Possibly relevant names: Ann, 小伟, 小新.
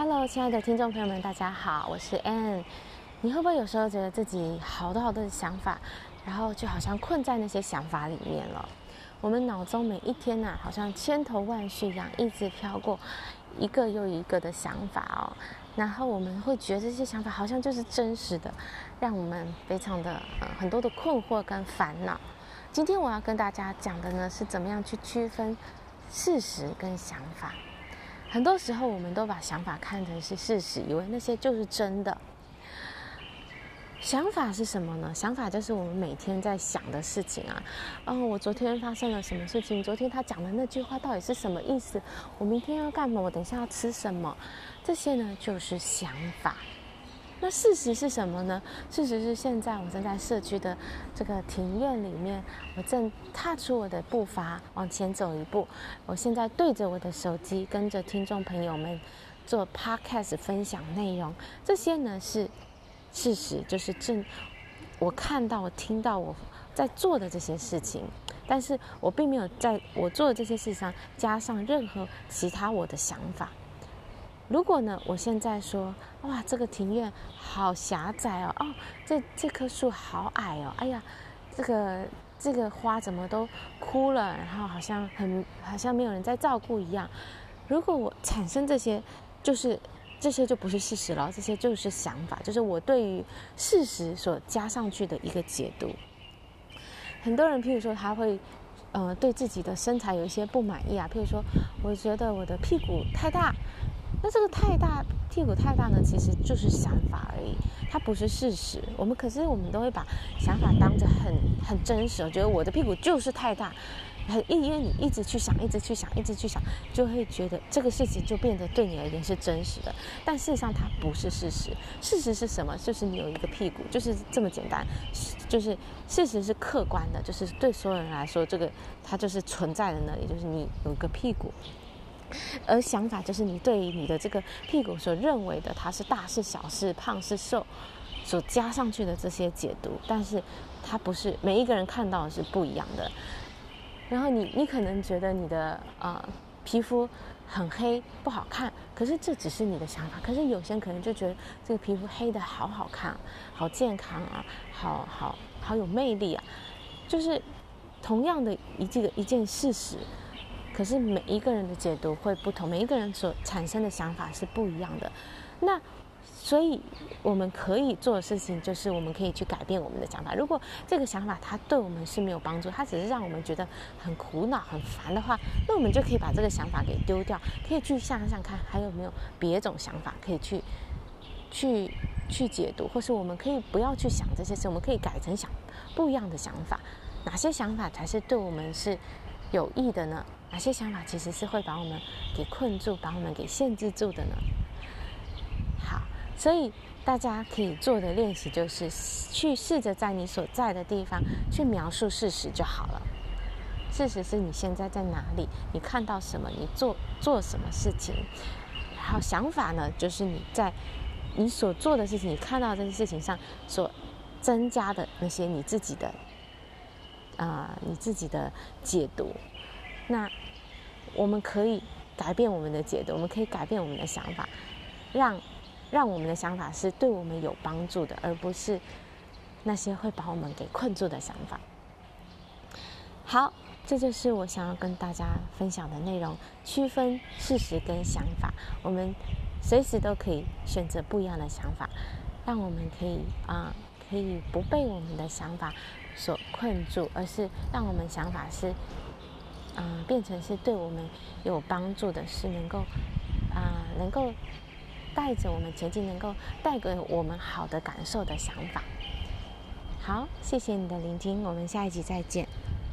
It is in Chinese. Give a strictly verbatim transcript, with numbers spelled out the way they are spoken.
Hello， 亲爱的听众朋友们，大家好，我是 Ann。你会不会有时候觉得自己好多好多的想法，然后就好像困在那些想法里面了？我们脑中每一天啊，好像千头万绪一样，一直飘过一个又一个的想法哦。然后我们会觉得这些想法好像就是真实的，让我们非常的、呃、很多的困惑跟烦恼。今天我要跟大家讲的呢，是怎么样去区分事实跟想法。很多时候我们都把想法看成是事实，以为那些就是真的。想法是什么呢？想法就是我们每天在想的事情啊。哦，我昨天发生了什么事情？昨天他讲的那句话到底是什么意思？我明天要干嘛？我等一下要吃什么？这些呢，就是想法。那事实是什么呢？事实是现在我正在社区的这个庭院里面，我正踏出我的步伐往前走一步。我现在对着我的手机，跟着听众朋友们做 podcast 分享内容。这些呢是事实，就是正我看到、我听到、我在做的这些事情。但是我并没有在我做的这些事上加上任何其他我的想法。如果呢，我现在说，哇，这个庭院好狭窄哦，哦，这这棵树好矮哦，哎呀，这个这个花怎么都枯了，然后好像很好像没有人在照顾一样。如果我产生这些，就是这些就不是事实了，这些就是想法，就是我对于事实所加上去的一个解读。很多人，譬如说，他会。呃，对自己的身材有一些不满意啊，譬如说，我觉得我的屁股太大，那这个太大屁股太大呢，其实就是想法而已，它不是事实。我们可是我们都会把想法当着很很真实，我觉得我的屁股就是太大，很因为你一直去想，一直去想，一直去想，就会觉得这个事情就变得对你而言是真实的，但事实上它不是事实。事实是什么？就是你有一个屁股，就是这么简单。就是事实是客观的，就是对所有人来说，这个它就是存在的呢，也就是你有个屁股。而想法就是你对于你的这个屁股所认为的，它是大是小是胖是瘦，所加上去的这些解读，但是它不是每一个人看到的是不一样的。然后你你可能觉得你的呃皮肤很黑不好看，可是这只是你的想法。可是有些人可能就觉得这个皮肤黑的好好看，好健康啊，好好好有魅力啊。就是同样的一这个一件事实，可是每一个人的解读会不同，每一个人所产生的想法是不一样的。那所以我们可以做的事情就是我们可以去改变我们的想法。如果这个想法它对我们是没有帮助，它只是让我们觉得很苦恼很烦的话，那我们就可以把这个想法给丢掉，可以去想想看还有没有别种想法可以去去去解读，或是我们可以不要去想这些事，我们可以改成想不一样的想法。哪些想法才是对我们是有益的呢？哪些想法其实是会把我们给困住，把我们给限制住的呢？好，所以大家可以做的练习就是去试着在你所在的地方去描述事实就好了。事实是你现在在哪里，你看到什么，你做做什么事情。然后想法呢，就是你在你所做的事情，你看到这些事情上所增加的那些你自己的啊、呃，你自己的解读。那我们可以改变我们的解读，我们可以改变我们的想法，让。让我们的想法是对我们有帮助的，而不是那些会把我们给困住的想法。好，这就是我想要跟大家分享的内容，区分事实跟想法。我们随时都可以选择不一样的想法，让我们可以啊、呃，可以不被我们的想法所困住，而是让我们想法是啊、呃，变成是对我们有帮助的，是能够啊、呃，能够带着我们前进，能够带给我们好的感受的想法。好，谢谢你的聆听，我们下一集再见。